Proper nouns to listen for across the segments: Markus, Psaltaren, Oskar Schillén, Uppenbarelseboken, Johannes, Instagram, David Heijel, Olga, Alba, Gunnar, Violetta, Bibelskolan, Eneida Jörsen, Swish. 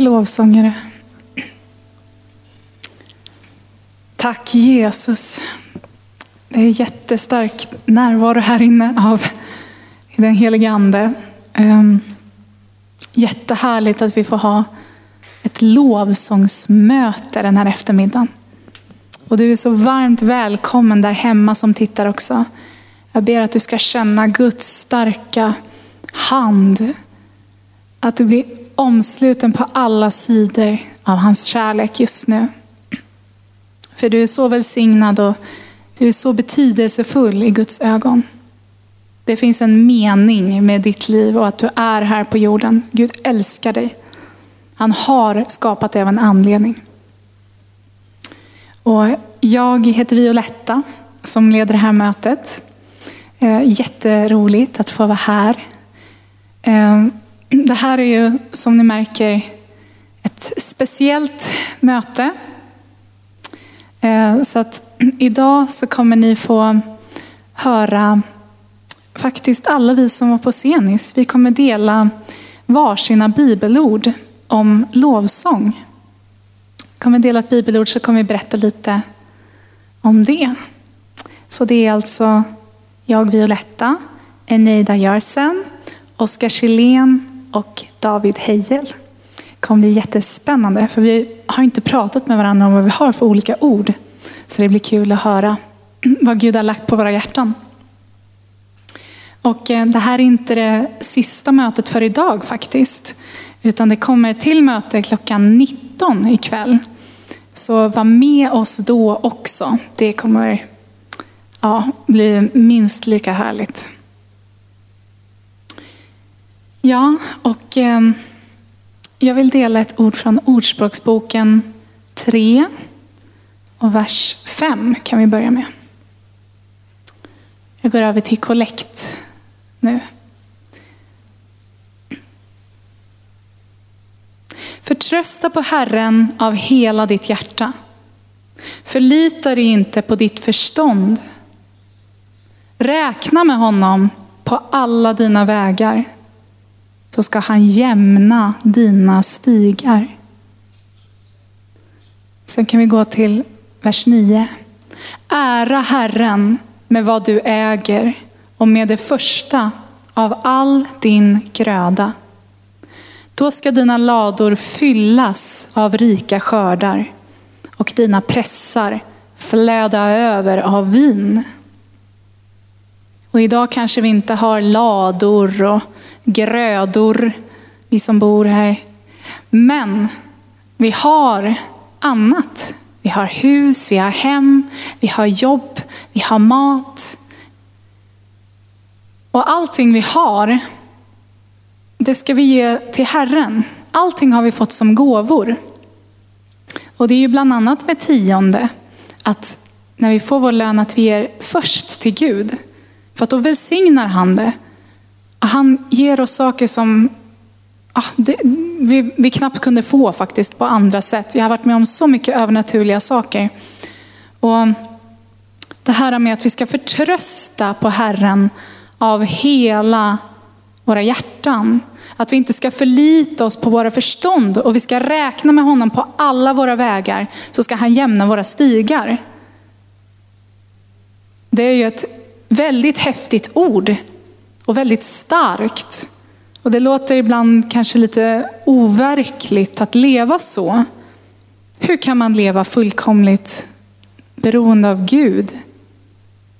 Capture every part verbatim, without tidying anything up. lovsångare. Tack Jesus. Det är jättestark närvaro här inne av den helige ande. Jättehärligt att vi får ha ett lovsångsmöte den här eftermiddagen. Och du är så varmt välkommen där hemma som tittar också. Jag ber att du ska känna Guds starka hand. Att du blir omsluten på alla sidor av hans kärlek just nu. För du är så välsignad och du är så betydelsefull i Guds ögon. Det finns en mening med ditt liv och att du är här på jorden. Gud älskar dig. Han har skapat även anledning. Och jag heter Violetta som leder det här mötet. Jätteroligt att få vara här. Det här är ju, som ni märker, ett speciellt möte. Så att idag så kommer ni få höra faktiskt alla vi som var på Senis. Vi kommer dela varsina bibelord om lovsång. Kommer dela ett bibelord så kommer vi berätta lite om det. Så det är alltså jag, Violetta, Eneida Jörsen, Oskar Schillén och David Heijel. Det kommer bli jättespännande för vi har inte pratat med varandra om vad vi har för olika ord. Så det blir kul att höra vad Gud har lagt på våra hjärtan. Och det här är inte det sista mötet för idag faktiskt. Utan det kommer till möte klockan nitton ikväll. Så var med oss då också. Det kommer ja, bli minst lika härligt. Ja, och eh, jag vill dela ett ord från Ordspråksboken tre och vers fem kan vi börja med. Jag går över till kollekt nu. Förtrösta på Herren av hela ditt hjärta. Förlita dig inte på ditt förstånd. Räkna med honom på alla dina vägar. Så ska han jämna dina stigar. Sen kan vi gå till vers nio. Ära Herren med vad du äger och med det första av all din gröda. Då ska dina lador fyllas av rika skördar och dina pressar flöda över av vin. Och idag kanske vi inte har lador och grödor, vi som bor här. Men vi har annat. Vi har hus, vi har hem, vi har jobb, vi har mat. Och allting vi har, det ska vi ge till Herren. Allting har vi fått som gåvor. Och det är ju bland annat med tionde, att när vi får vår lön att vi ger först till Gud. För att då välsignar han det. Han ger oss saker som ah, det, vi, vi knappt kunde få faktiskt på andra sätt. Jag har varit med om så mycket övernaturliga saker. Och det här med att vi ska förtrösta på Herren av hela våra hjärtan. Att vi inte ska förlita oss på våra förstånd. Och vi ska räkna med honom på alla våra vägar. Så ska han jämna våra stigar. Det är ju ett väldigt häftigt ord. Och väldigt starkt. Och det låter ibland kanske lite overkligt att leva så. Hur kan man leva fullkomligt beroende av Gud?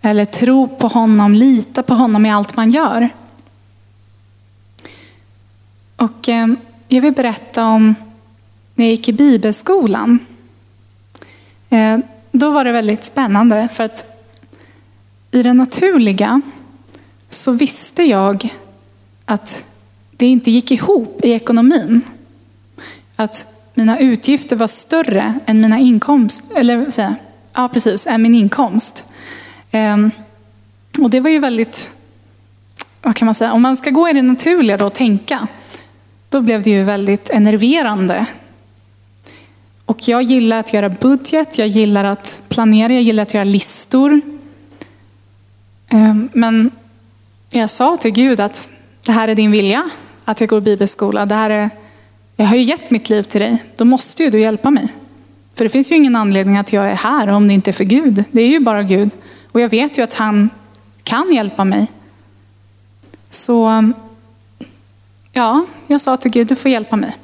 Eller tro på honom, lita på honom i allt man gör? Och eh, jag vill berätta om när jag gick i Bibelskolan. Eh, då var det väldigt spännande för att i det naturliga så visste jag att det inte gick ihop i ekonomin. Att mina utgifter var större än mina inkomst, eller säga, ja precis, än min inkomst. Ehm, och det var ju väldigt, vad kan man säga, om man ska gå i det naturliga då och tänka, då blev det ju väldigt enerverande. Och jag gillar att göra budget, jag gillar att planera, jag gillar att göra listor. Ehm, men jag sa till Gud att det här är din vilja, att jag går bibelskola. Det här är, Jag har ju gett mitt liv till dig. Då måste ju du hjälpa mig. För det finns ju ingen anledning att jag är här om det inte är för Gud. Det är ju bara Gud. Och jag vet ju att han kan hjälpa mig. Så ja, jag sa till Gud, du får hjälpa mig.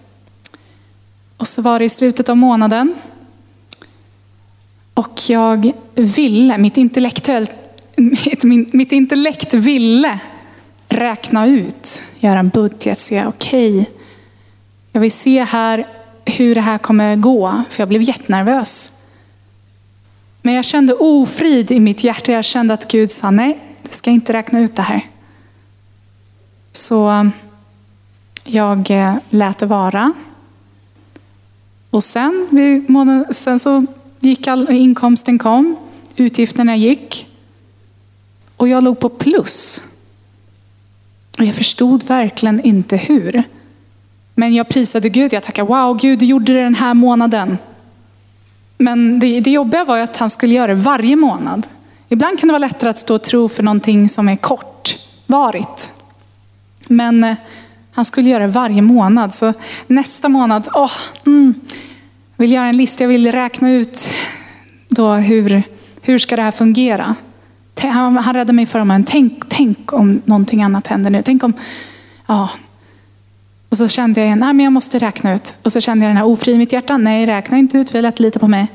Och så var det i slutet av månaden. Och jag ville, mitt, intellektuellt, mitt, mitt intellekt ville räkna ut, göra en budget, säga okej. Okay, jag vill se här hur det här kommer gå, för jag blev jättenervös. Men jag kände ofrid i mitt hjärta. Jag kände att Gud sa nej, du ska inte räkna ut det här. Så jag lät det vara. Och sen, vid månaden, sen så gick all, inkomsten kom, utgifterna gick. Och jag låg på plus. Och jag förstod verkligen inte hur. Men jag prisade Gud. Jag tackade, wow Gud, du gjorde det den här månaden. Men det, det jobbiga var ju att han skulle göra det varje månad. Ibland kan det vara lättare att stå och tro för någonting som är kortvarigt. Men eh, han skulle göra det varje månad. Så nästa månad, åh, oh, mm, jag vill göra en lista. Jag vill räkna ut då hur, hur ska det här fungera. Han, han räddade mig förra månaden. Tänk, tänk om någonting annat händer nu. Tänk om, ja... Oh. Och så kände jag igen, nej men jag måste räkna ut. Och så kände jag den här ofri i mitt hjärta. Nej, räkna inte ut, vi lät lite på mig.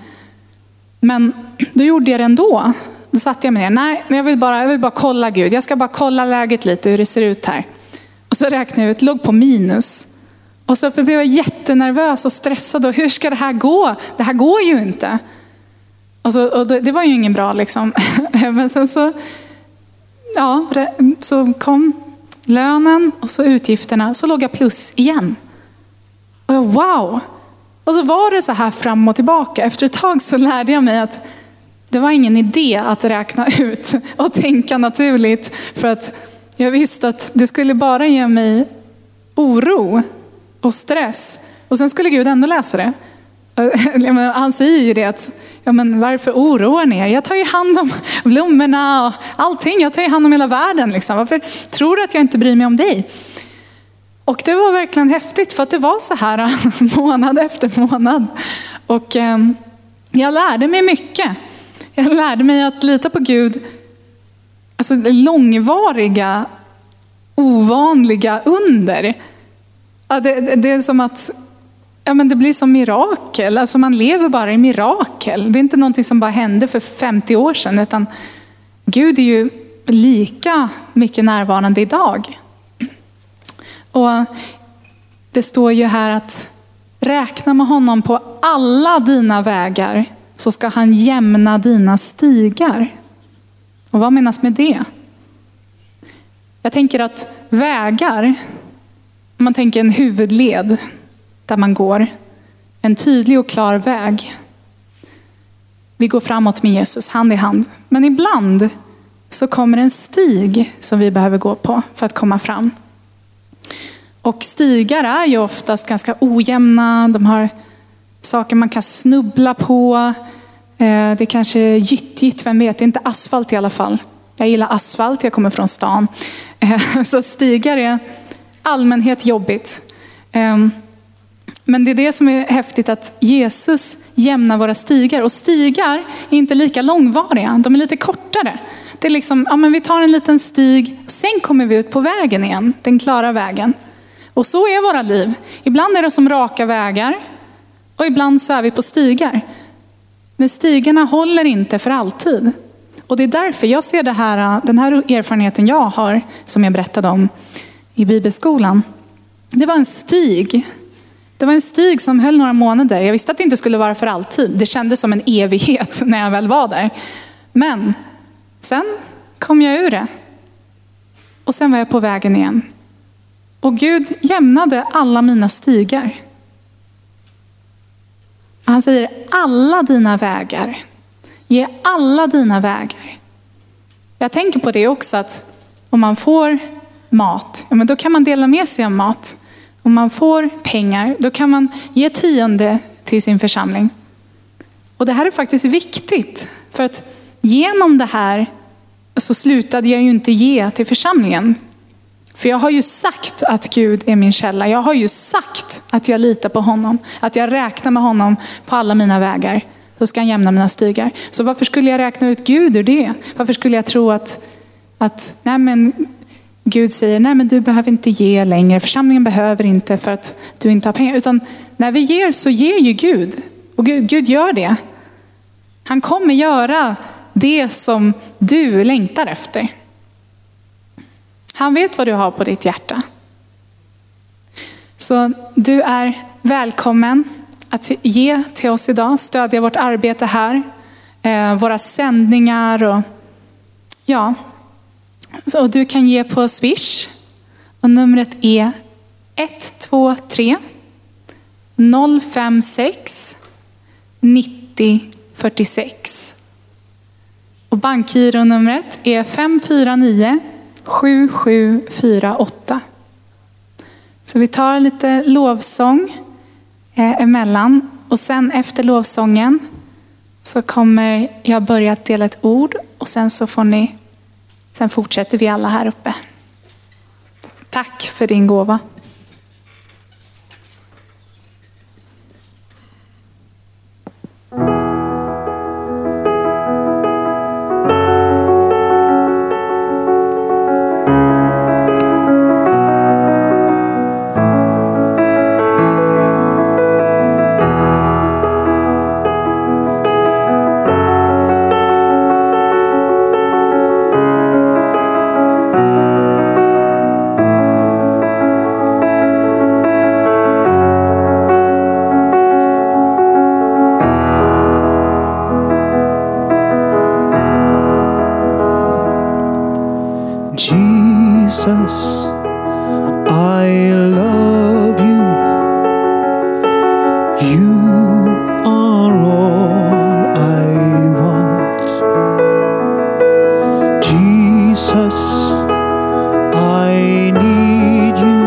Men då gjorde jag det ändå. Då satte jag mig ner. Nej, jag vill, bara, jag vill bara kolla Gud. Jag ska bara kolla läget lite, hur det ser ut här. Och så räknade jag ut, låg på minus. Och så blev jag jättenervös och stressad. Och hur ska det här gå? Det här går ju inte. Och, så, och det, det var ju ingen bra liksom. Men sen så, ja, så kom... lönen och så utgifterna, så låg jag plus igen. Och jag, wow! Och så var det så här fram och tillbaka. Efter ett tag så lärde jag mig att det var ingen idé att räkna ut och tänka naturligt. För att jag visste att det skulle bara ge mig oro och stress. Och sen skulle Gud ändå läsa det. Han säger ju det att, ja men varför oroar ni er? Jag tar ju hand om blommorna och allting. Jag tar ju hand om hela världen liksom. Varför tror du att jag inte bryr mig om dig? Och det var verkligen häftigt för att det var så här månad efter månad. Och eh, jag lärde mig mycket. Jag lärde mig att lita på Gud. Alltså långvariga, ovanliga under. Ja, det, det, det är som att... Ja, men det blir som mirakel. Alltså man lever bara i mirakel. Det är inte någonting som bara hände för femtio år sedan. Utan Gud är ju lika mycket närvarande idag. Och det står ju här att räkna med honom på alla dina vägar. Så ska han jämna dina stigar. Och vad menas med det? Jag tänker att vägar, om man tänker en huvudled... där man går. En tydlig och klar väg. Vi går framåt med Jesus hand i hand. Men ibland så kommer en stig som vi behöver gå på för att komma fram. Och stigar är ju oftast ganska ojämna. De har saker man kan snubbla på. Det kanske är gyttjigt, vem vet. Det är inte asfalt i alla fall. Jag gillar asfalt, jag kommer från stan. Så stigar är allmänhet jobbigt. Men det är det som är häftigt att Jesus jämnar våra stigar. Och stigar är inte lika långvariga, de är lite kortare. Det är liksom, ja men vi tar en liten stig, sen kommer vi ut på vägen igen, den klara vägen. Och så är våra liv. Ibland är det som raka vägar och ibland så är vi på stigar. Men stigarna håller inte för alltid. Och det är därför jag ser det här, den här erfarenheten jag har, som jag berättade om i Bibelskolan. Det var en stig. Det var en stig som höll några månader. Jag visste att det inte skulle vara för alltid. Det kändes som en evighet när jag väl var där. Men sen kom jag ur det. Och sen var jag på vägen igen. Och Gud jämnade alla mina stigar. Han säger alla dina vägar. Ge alla dina vägar. Jag tänker på det också att om man får mat, ja men då kan man dela med sig av mat. Om man får pengar, då kan man ge tionde till sin församling. Och det här är faktiskt viktigt. För att genom det här så slutade jag ju inte ge till församlingen. För jag har ju sagt att Gud är min källa. Jag har ju sagt att jag litar på honom. Att jag räknar med honom på alla mina vägar. Så ska han jämna mina stigar. Så varför skulle jag räkna ut Gud ur det? Varför skulle jag tro att, att nej men, Gud säger nej men du behöver inte ge längre. Församlingen behöver inte för att du inte har pengar. Utan när vi ger så ger ju Gud. Och Gud, Gud gör det. Han kommer göra det som du längtar efter. Han vet vad du har på ditt hjärta. Så du är välkommen att ge till oss idag. Stödja vårt arbete här. Våra sändningar. Och, ja. Och du kan ge på Swish. Och numret är ett två tre noll fem sex nio noll fyrtiosex. Och bankgironumret är fem fyra nio sju sju fyra åtta. Så vi tar lite lovsång emellan. Och sen efter lovsången så kommer jag börja dela ett ord. Och sen så får ni, sen fortsätter vi alla här uppe. Tack för din gåva. I need you.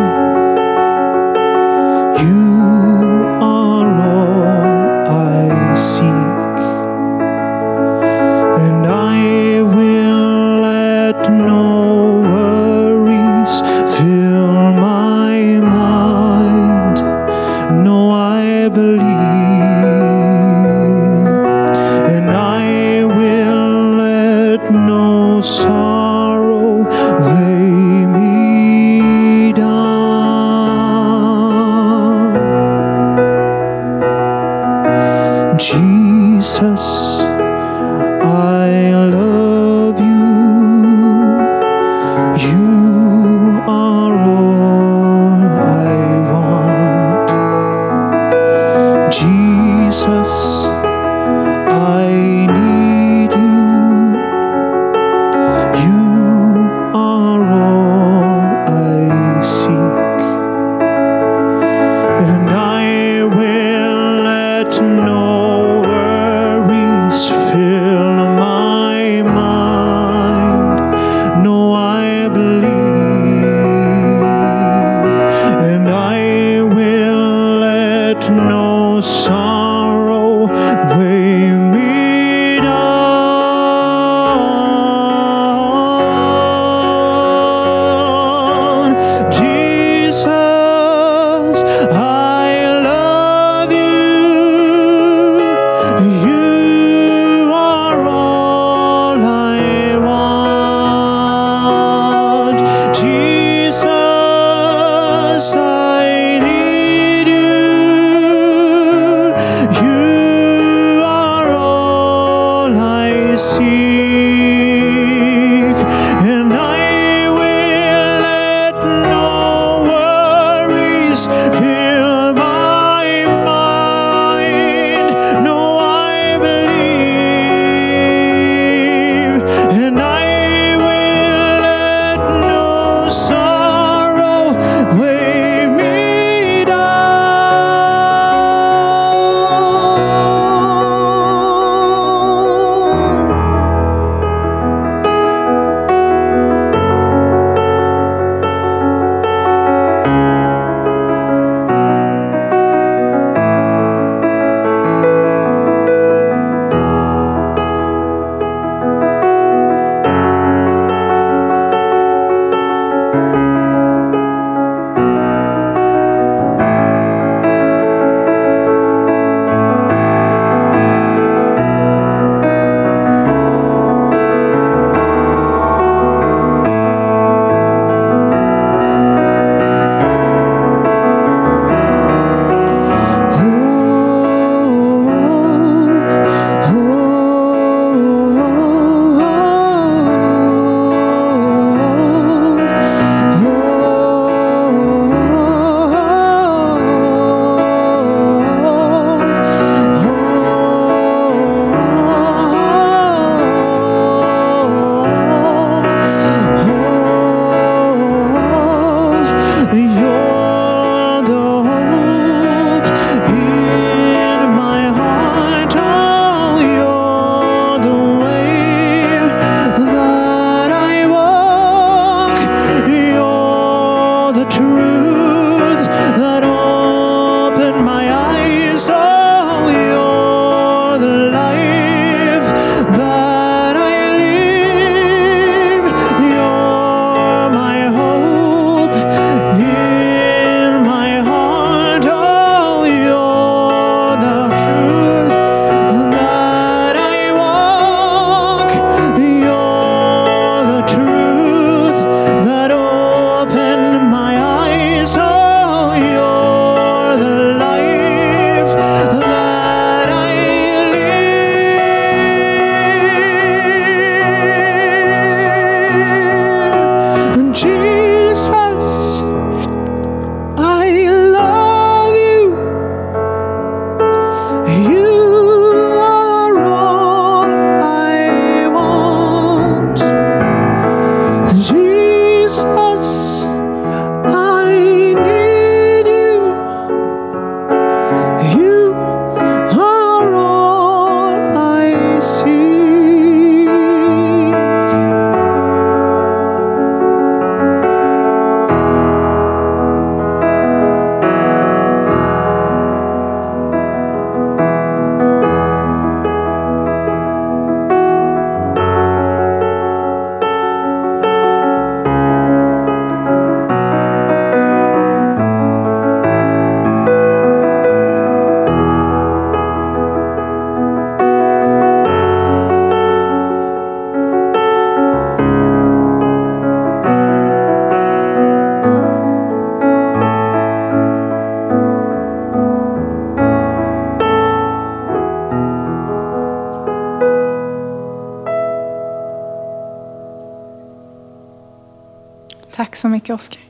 Tack så mycket, Oskar.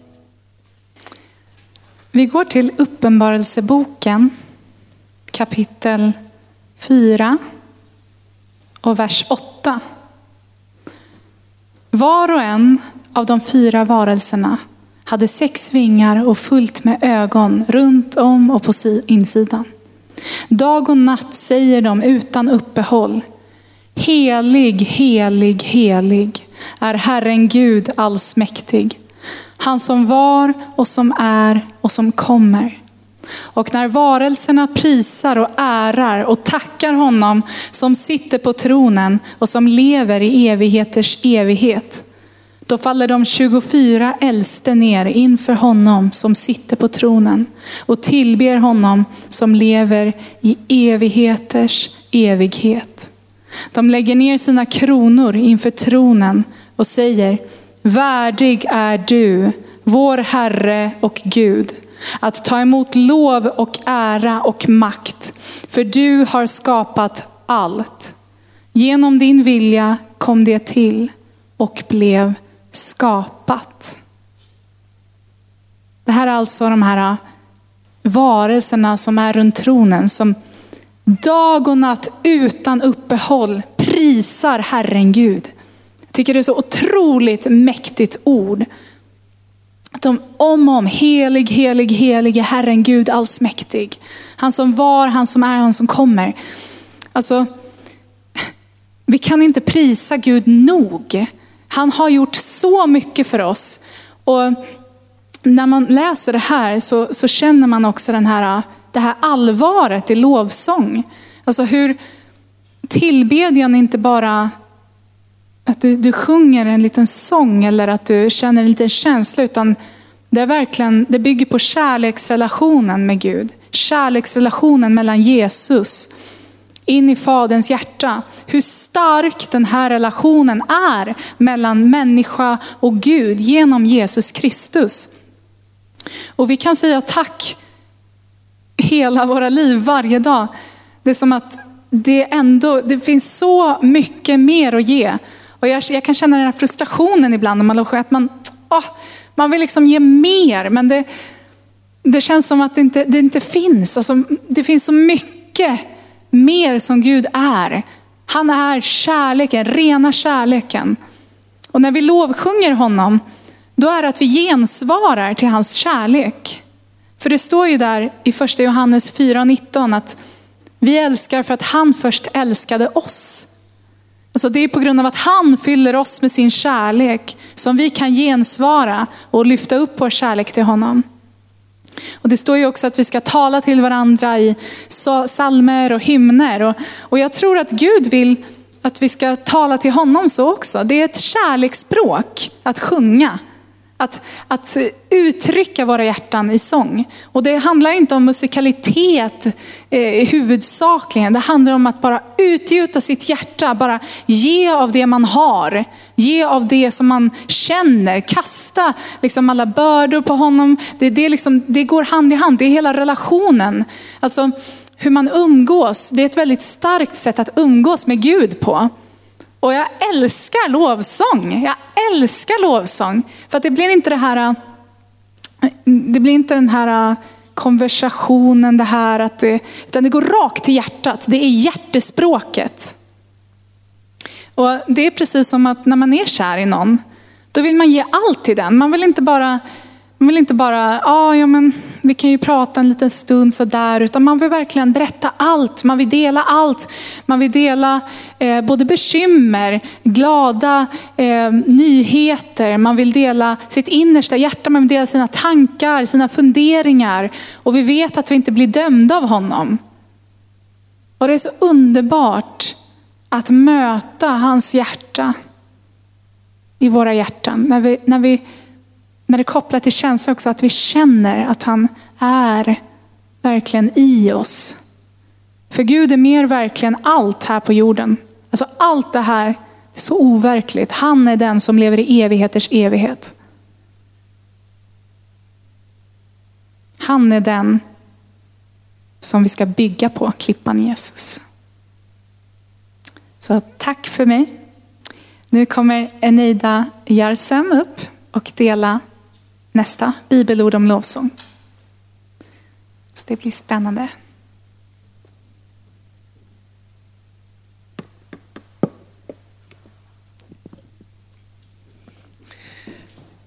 Vi går till Uppenbarelseboken, kapitel fyra och vers åtta. Var och en av de fyra varelserna hade sex vingar och fullt med ögon runt om och på insidan. Dag och natt säger de utan uppehåll: Helig, helig, helig är Herren Gud allsmäktig. Han som var och som är och som kommer. Och när varelserna prisar och ärar och tackar honom som sitter på tronen och som lever i evigheters evighet, då faller de tjugofyra äldste ner inför honom som sitter på tronen och tillber honom som lever i evigheters evighet. De lägger ner sina kronor inför tronen och säger: Värdig är du, vår Herre och Gud, att ta emot lov och ära och makt, för du har skapat allt. Genom din vilja kom det till och blev skapat. Det här är alltså de här varelserna som är runt tronen, som dag och natt utan uppehåll prisar Herren Gud. Jag tycker det är så otroligt mäktigt ord. Att de om och om, helig, helig, helig är Herren Gud allsmäktig. Han som var, han som är, han som kommer. Alltså, vi kan inte prisa Gud nog. Han har gjort så mycket för oss. Och när man läser det här så, så känner man också den här, det här allvaret i lovsång. Alltså hur tillbedjan inte bara att du, du sjunger en liten sång eller att du känner en liten känsla, utan det är verkligen, det bygger på kärleksrelationen med Gud. Kärleksrelationen mellan Jesus in i Faderns hjärta. Hur stark den här relationen är mellan människa och Gud genom Jesus Kristus. Och vi kan säga tack hela våra liv, varje dag. Det är som att det ändå, det finns så mycket mer att ge. Och jag, jag kan känna den här frustrationen ibland när man låter, att man, åh, man vill liksom ge mer, men det, det känns som att det inte, det inte finns. Alltså, det finns så mycket mer som Gud är. Han är kärleken, rena kärleken. Och när vi lovsjunger honom, då är det att vi gensvarar till hans kärlek. För det står ju där i första Johannes fyra nitton att vi älskar för att han först älskade oss. Alltså det är på grund av att han fyller oss med sin kärlek som vi kan gensvara och lyfta upp vår kärlek till honom. Och det står ju också att vi ska tala till varandra i psalmer och hymner. Och, och jag tror att Gud vill att vi ska tala till honom så också. Det är ett kärleksspråk att sjunga. Att, att uttrycka våra hjärtan i sång. Och det handlar inte om musikalitet eh, huvudsakligen. Det handlar om att bara utgjuta sitt hjärta. Bara ge av det man har. Ge av det som man känner. Kasta liksom alla bördor på honom. Det, det, liksom, det går hand i hand. Det är hela relationen. Alltså hur man umgås. Det är ett väldigt starkt sätt att umgås med Gud på. Och jag älskar lovsång. Jag älskar lovsång. För att det blir inte det här, det blir inte den här konversationen, det här att det, utan det går rakt till hjärtat. Det är hjärtespråket. Och det är precis som att när man är kär i någon, då vill man ge allt till den. Man vill inte bara, man vill inte bara, ah, ja men vi kan ju prata en liten stund så där, utan man vill verkligen berätta allt, man vill dela allt, man vill dela eh, både bekymmer, glada eh, nyheter, man vill dela sitt innersta hjärta, man vill dela sina tankar, sina funderingar, och vi vet att vi inte blir dömda av honom. Och det är så underbart att möta hans hjärta i våra hjärtan, när vi, när vi När det kopplar till känslan också, att vi känner att han är verkligen i oss. För Gud är mer verkligen allt här på jorden. Alltså allt det här är så overkligt. Han är den som lever i evigheters evighet. Han är den som vi ska bygga på, klippan Jesus. Så tack för mig. Nu kommer Eneida Jörsen upp och dela nästa bibelord om lovsång. Så det blir spännande.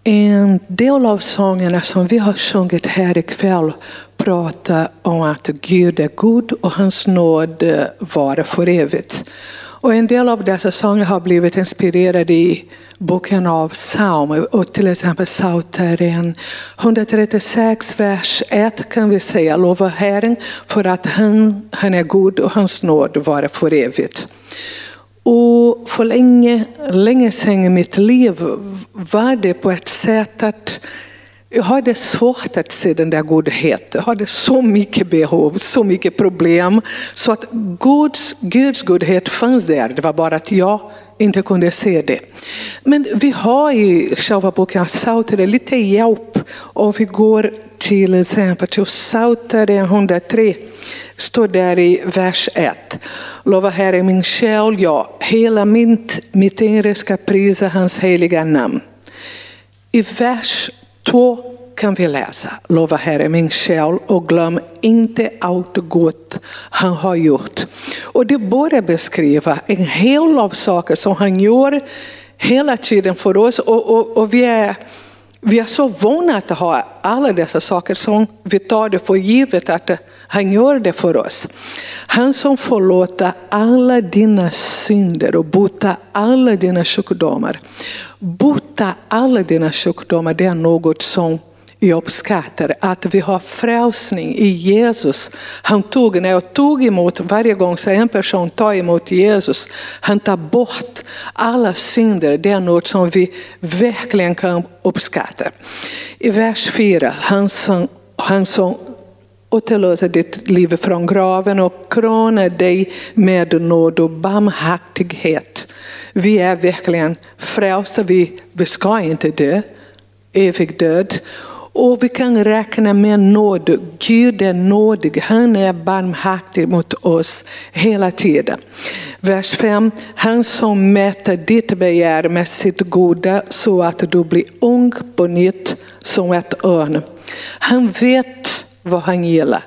En del av sångerna som vi har sjungit här ikväll pratar om att Gud är god och hans nåd varar för evigt. Och en del av dessa sånger har blivit inspirerade i boken av psalm, och till exempel Psaltaren etthundratrettiosex vers ett kan vi säga: lova Herren för att han, han är god och hans nåd varar för evigt. Och för länge, länge sedan i mitt liv var det på ett sätt att jag hade svårt att se den där godheten. Jag hade så mycket behov, så mycket problem. Så att Guds, Guds godhet fanns där. Det var bara att jag inte kunde se det. Men vi har i själva boken Psaltaren lite hjälp. Om vi går till exempel till Psaltaren etthundratre. Står där i vers ett. Lova Herren min själ, ja, hela mitt, mitt inre ska prisa hans heliga namn. I vers två kan vi läsa: lova Herren min själ och glöm inte allt gott han har gjort. Och det borde beskriva en hel av saker som han gör hela tiden för oss, och, och, och vi är Vi är så vana att ha alla dessa saker som vi tar det för givet att han gör det för oss. Han som förlåter alla dina synder och botar alla dina sjukdomar. Bota alla dina sjukdomar, det är något som jag uppskattar. Att vi har frälsning i Jesus. Han tog, när jag tog emot, varje gång så en person tar emot Jesus, han tar bort alla synder. Det är något som vi verkligen kan uppskatta. I vers fyra, han som, han som återlöser ditt liv från graven och kronar dig med nåd och barmhärtighet. Vi är verkligen frälsta, vi, vi ska inte dö, evig död. Och vi kan räkna med nåd. Gud är nådig. Han är barmhärtig mot oss hela tiden. Vers fem. Han som mäter ditt begär med sitt goda så att du blir ung på nytt som ett örn. Han vet vad han gillar.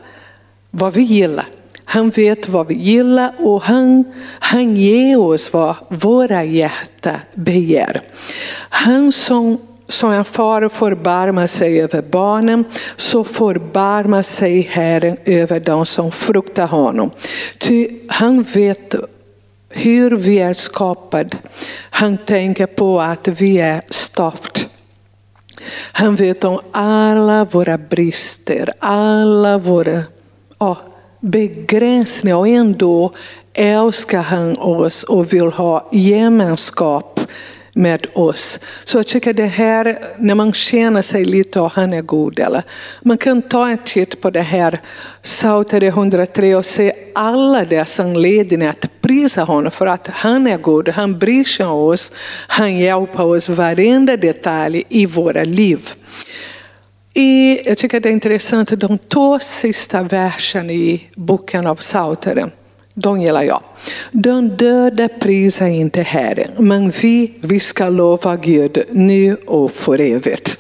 Vad vi gillar. Han vet vad vi gillar och han, han ger oss vad våra hjärta begär. Han som Som en far förbarmar sig över barnen, så förbarmar sig Herren över dem som fruktar honom. Ty han vet hur vi är skapade. Han tänker på att vi är stoft. Han vet om alla våra brister, alla våra oh, begränsningar. Och ändå älskar han oss och vill ha gemenskap med oss. Så jag tycker det här, när man känner sig lite och han är god, eller man kan ta en titt på det här Psaltaren etthundratre och se alla dessa anledningar att prisa honom för att han är god, han bryr sig om oss, han hjälper oss varenda detalj i våra liv. I, jag tycker det är intressant, de två sista versen i boken av Psaltaren, de gillar jag. Den döda prisar inte Herren, men vi, vi ska lova Gud nu och för evigt.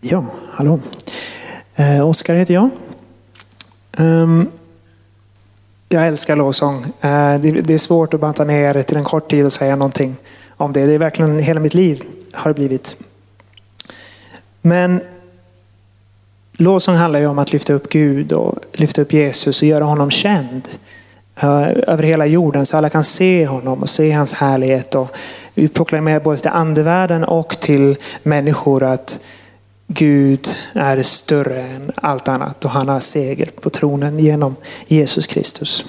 Ja, hallå. Eh, Oskar heter jag. Um, jag älskar lovsång. Eh, det, det är svårt att banta ner till en kort tid och säga någonting om det. Det är verkligen hela mitt liv har det blivit. Men lovsång handlar ju om att lyfta upp Gud och lyfta upp Jesus och göra honom känd eh, över hela jorden. Så alla kan se honom och se hans härlighet. Och vi proklamerar både till andevärlden och till människor att Gud är större än allt annat och han har seger på tronen genom Jesus Kristus.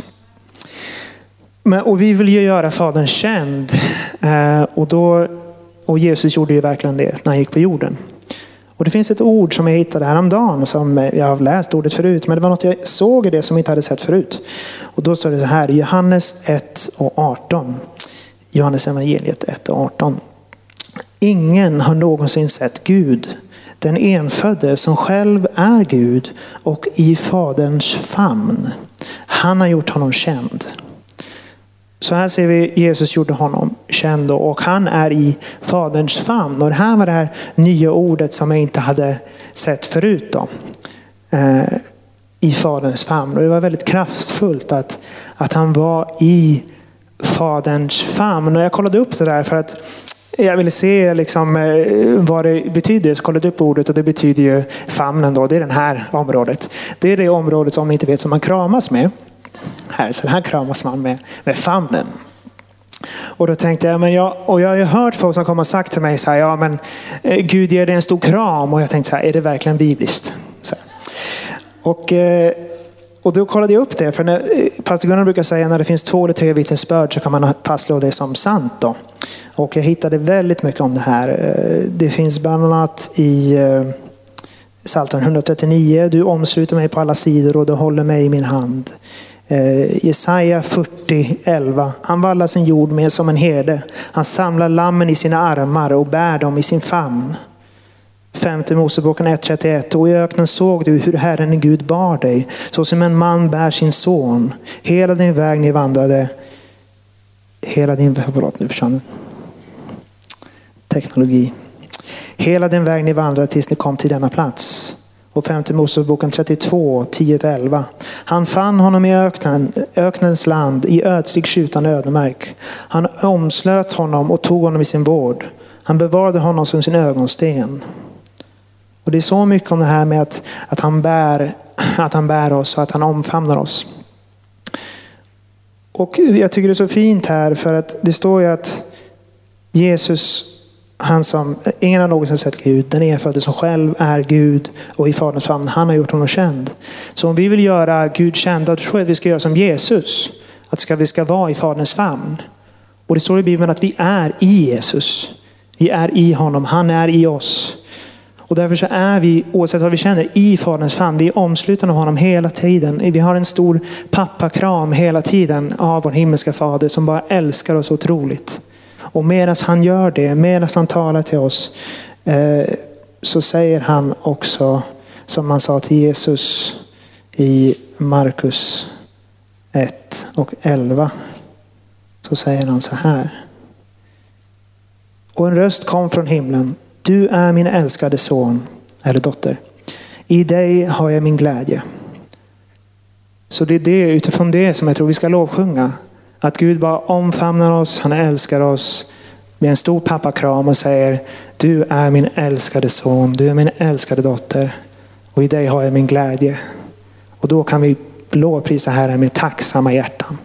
Men, och vi vill ju göra Fadern känd. Eh, och, då, och Jesus gjorde ju verkligen det när han gick på jorden. Och det finns ett ord som jag hittade häromdagen som jag har läst ordet förut. Men det var något jag såg i det som jag inte hade sett förut. Och då står det så här i Johannes ett och arton. Johannes evangeliet ett arton. Ingen har någonsin sett Gud, den enfödde som själv är Gud och i faderns famn. Han har gjort honom känd. Så här ser vi Jesus gjorde honom känd och han är i faderns famn. Och det här var det här nya ordet som jag inte hade sett förut då. Eh, I faderns famn. Och det var väldigt kraftfullt att, att han var i faderns famn. Och jag kollade upp det där för att jag ville se liksom, vad det betyder. Så kollade upp ordet och det betyder ju famnen då. Det är det här området. Det är det området som man inte vet som man kramas med. Här, så här kramas man med, med famnen. Och då tänkte jag, men jag, och jag har ju hört folk som kommer och sagt till mig så här, ja men Gud ger dig en stor kram. Och jag tänkte så här, är det verkligen bibliskt? Så här. Och, och då kollade jag upp det. För när, pastor Gunnar brukar säga när det finns två eller tre vittnesbörd så kan man fastslå det som sant då. Och jag hittade väldigt mycket om det här. Det finns bland annat i Psaltaren hundratrettionio. Du omsluter mig på alla sidor och du håller mig i min hand. Eh, Jesaja fyrtio elva. Han vallar sin jord med som en herde. Han samlar lammen i sina armar och bär dem i sin famn. Femte Moseboken ett trettioett. Och i öknen såg du hur Herren Gud bar dig, så som en man bär sin son. Hela din väg ni vandrade. Hela din väg, förlåt, nu försvann teknologi. Hela den väg ni vandrade tills ni kom till denna plats. Och femte Moseboken trettiotvå, tio till elva. Han fann honom i öknen, öknens land, i ödslig skjutan ödemark. Han omslöt honom och tog honom i sin vård. Han bevarade honom som sin ögonsten. Och det är så mycket om det här med att, att, han, bär, att han bär oss och att han omfamnar oss. Och jag tycker det är så fint här för att det står ju att Jesus... Han som, ingen har någonsin sett Gud, den enfödde som själv är Gud och i faderns famn, han har gjort honom känd. Så om vi vill göra Gud känd, då tror jag att vi ska göra som Jesus. Att ska, vi ska vara i faderns famn. Och det står i Bibeln att vi är i Jesus. Vi är i honom, han är i oss. Och därför så är vi, oavsett vad vi känner, i faderns famn. Vi är omslutna av honom hela tiden. Vi har en stor pappakram hela tiden av vår himmelska fader som bara älskar oss otroligt. Och medan han gör det, medan han talar till oss, eh, så säger han också, som han sa till Jesus i Markus ett och elva, så säger han så här. Och en röst kom från himlen. Du är min älskade son, eller dotter. I dig har jag min glädje. Så det är det, utifrån det som jag tror vi ska lovsjunga. Att Gud bara omfamnar oss, han älskar oss med en stor pappakram och säger du är min älskade son, du är min älskade dotter och i dig har jag min glädje. Och då kan vi lovprisa Herren med tacksamma hjärtan.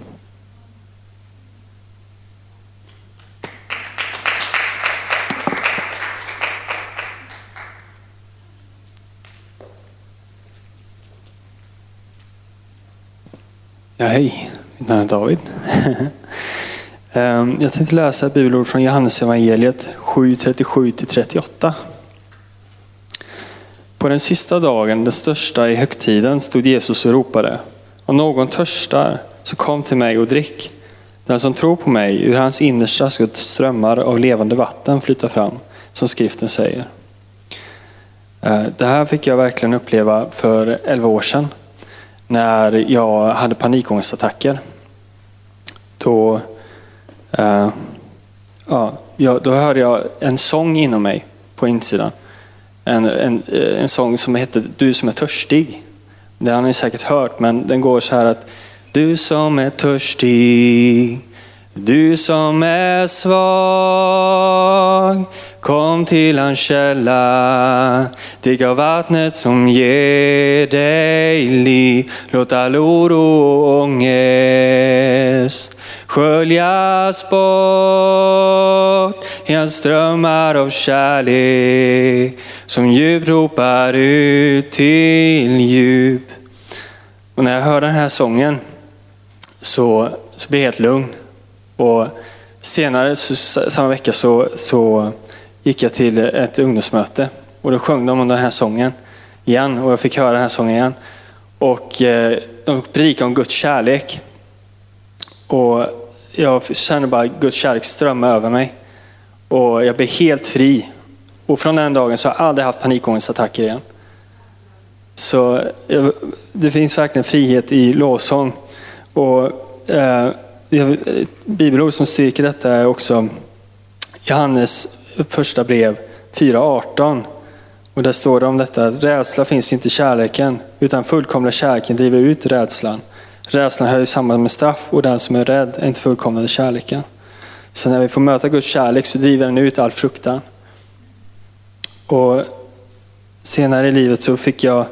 Ja, hej. Mitt namn är David. Jag tänkte läsa ett bibelord från Johannes evangeliet sju trettiosju till trettioåtta. På den sista dagen, den största i högtiden, stod Jesus och ropade. Om någon törstar så kom till mig och drick. Den som tror på mig, ur hans innersta ska strömmar av levande vatten flyta fram, som skriften säger. Det här fick jag verkligen uppleva för elva år sedan. När jag hade panikångestattacker. Då, eh, ja, då hörde jag en sång inom mig på insidan. En, en, en sång som hette Du som är törstig. Den har ni säkert hört, men den går så här att du som är törstig, du som är svag, kom till hans källa, drick av vattnet som ger dig liv. Låt all oro och ångest sköljas bort i hans strömmar av kärlek som djup ropar ut till djup. Och när jag hör den här sången så, så blir jag helt lugn. Och senare, samma vecka, så, så gick jag till ett ungdomsmöte. Och då sjöng de om den här sången igen. Och jag fick höra den här sången igen. Och eh, de predikade om Guds kärlek. Och jag känner bara Guds kärlek strömma över mig. Och jag blev helt fri. Och från den dagen så har jag aldrig haft panikångestattacker igen. Så det finns verkligen frihet i lovsång. Och eh, ett bibelord som styrker detta är också Johannes första brev fyra arton. Och där står det om detta: rädsla finns inte i kärleken, utan fullkomliga kärleken driver ut rädslan. Rädslan hör ju samman med straff, och den som är rädd är inte fullkomlig i kärleken. Så när vi får möta Guds kärlek så driver den ut all fruktan. Och senare i livet så fick jag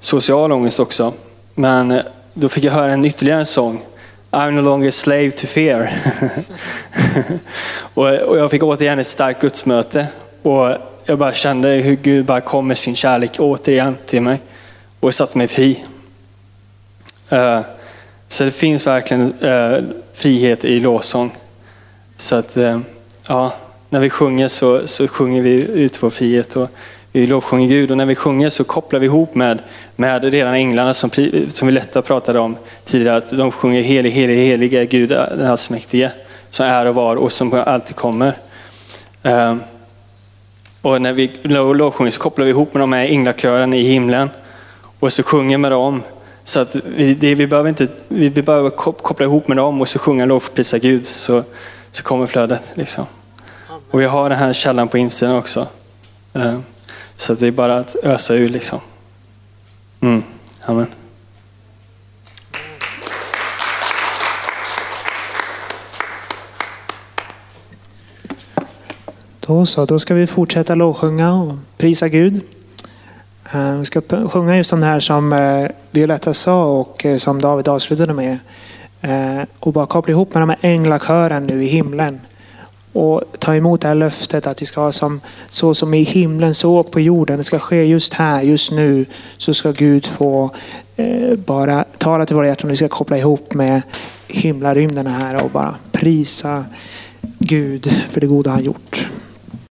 social ångest också. Men då fick jag höra en ytterligare en sång. I'm no longer slave to fear. och, och jag fick återigen ett starkt gudsmöte. Och jag bara kände hur Gud bara kom med sin kärlek återigen till mig. Och jag satte mig fri. Uh, så det finns verkligen uh, frihet i lovsång. Så att uh, ja, när vi sjunger så, så sjunger vi ut vår frihet och vi lovsjunger Gud. Och när vi sjunger så kopplar vi ihop med, med redan änglarna som, som vi Violetta pratade om tidigare. Att de sjunger helig, helig, heliga Gud, den här mäktige som är och var och som alltid kommer. Uh, och när vi lovsjunger så kopplar vi ihop med de här änglakören i himlen. Och så sjunger med dem. Så att vi, det, vi, behöver inte, vi behöver koppla ihop med dem och så sjunga lov för att prisa Gud. Så, så kommer flödet. Liksom. Och vi har den här källan på insidan också. Så att det är bara att ösa ur. Liksom. Mm. Amen. Då så, då ska vi fortsätta lovsjunga och prisa Gud. Vi ska sjunga just den här som Violetta sa och som David avslutade med. Och bara koppla ihop med de här änglakören nu i himlen. Och ta emot det här löftet att vi ska ha som, så som i himlen så och på jorden. Det ska ske just här, just nu. Så ska Gud få bara tala till våra hjärtan. Vi ska koppla ihop med himlarymden här och bara prisa Gud för det goda han gjort.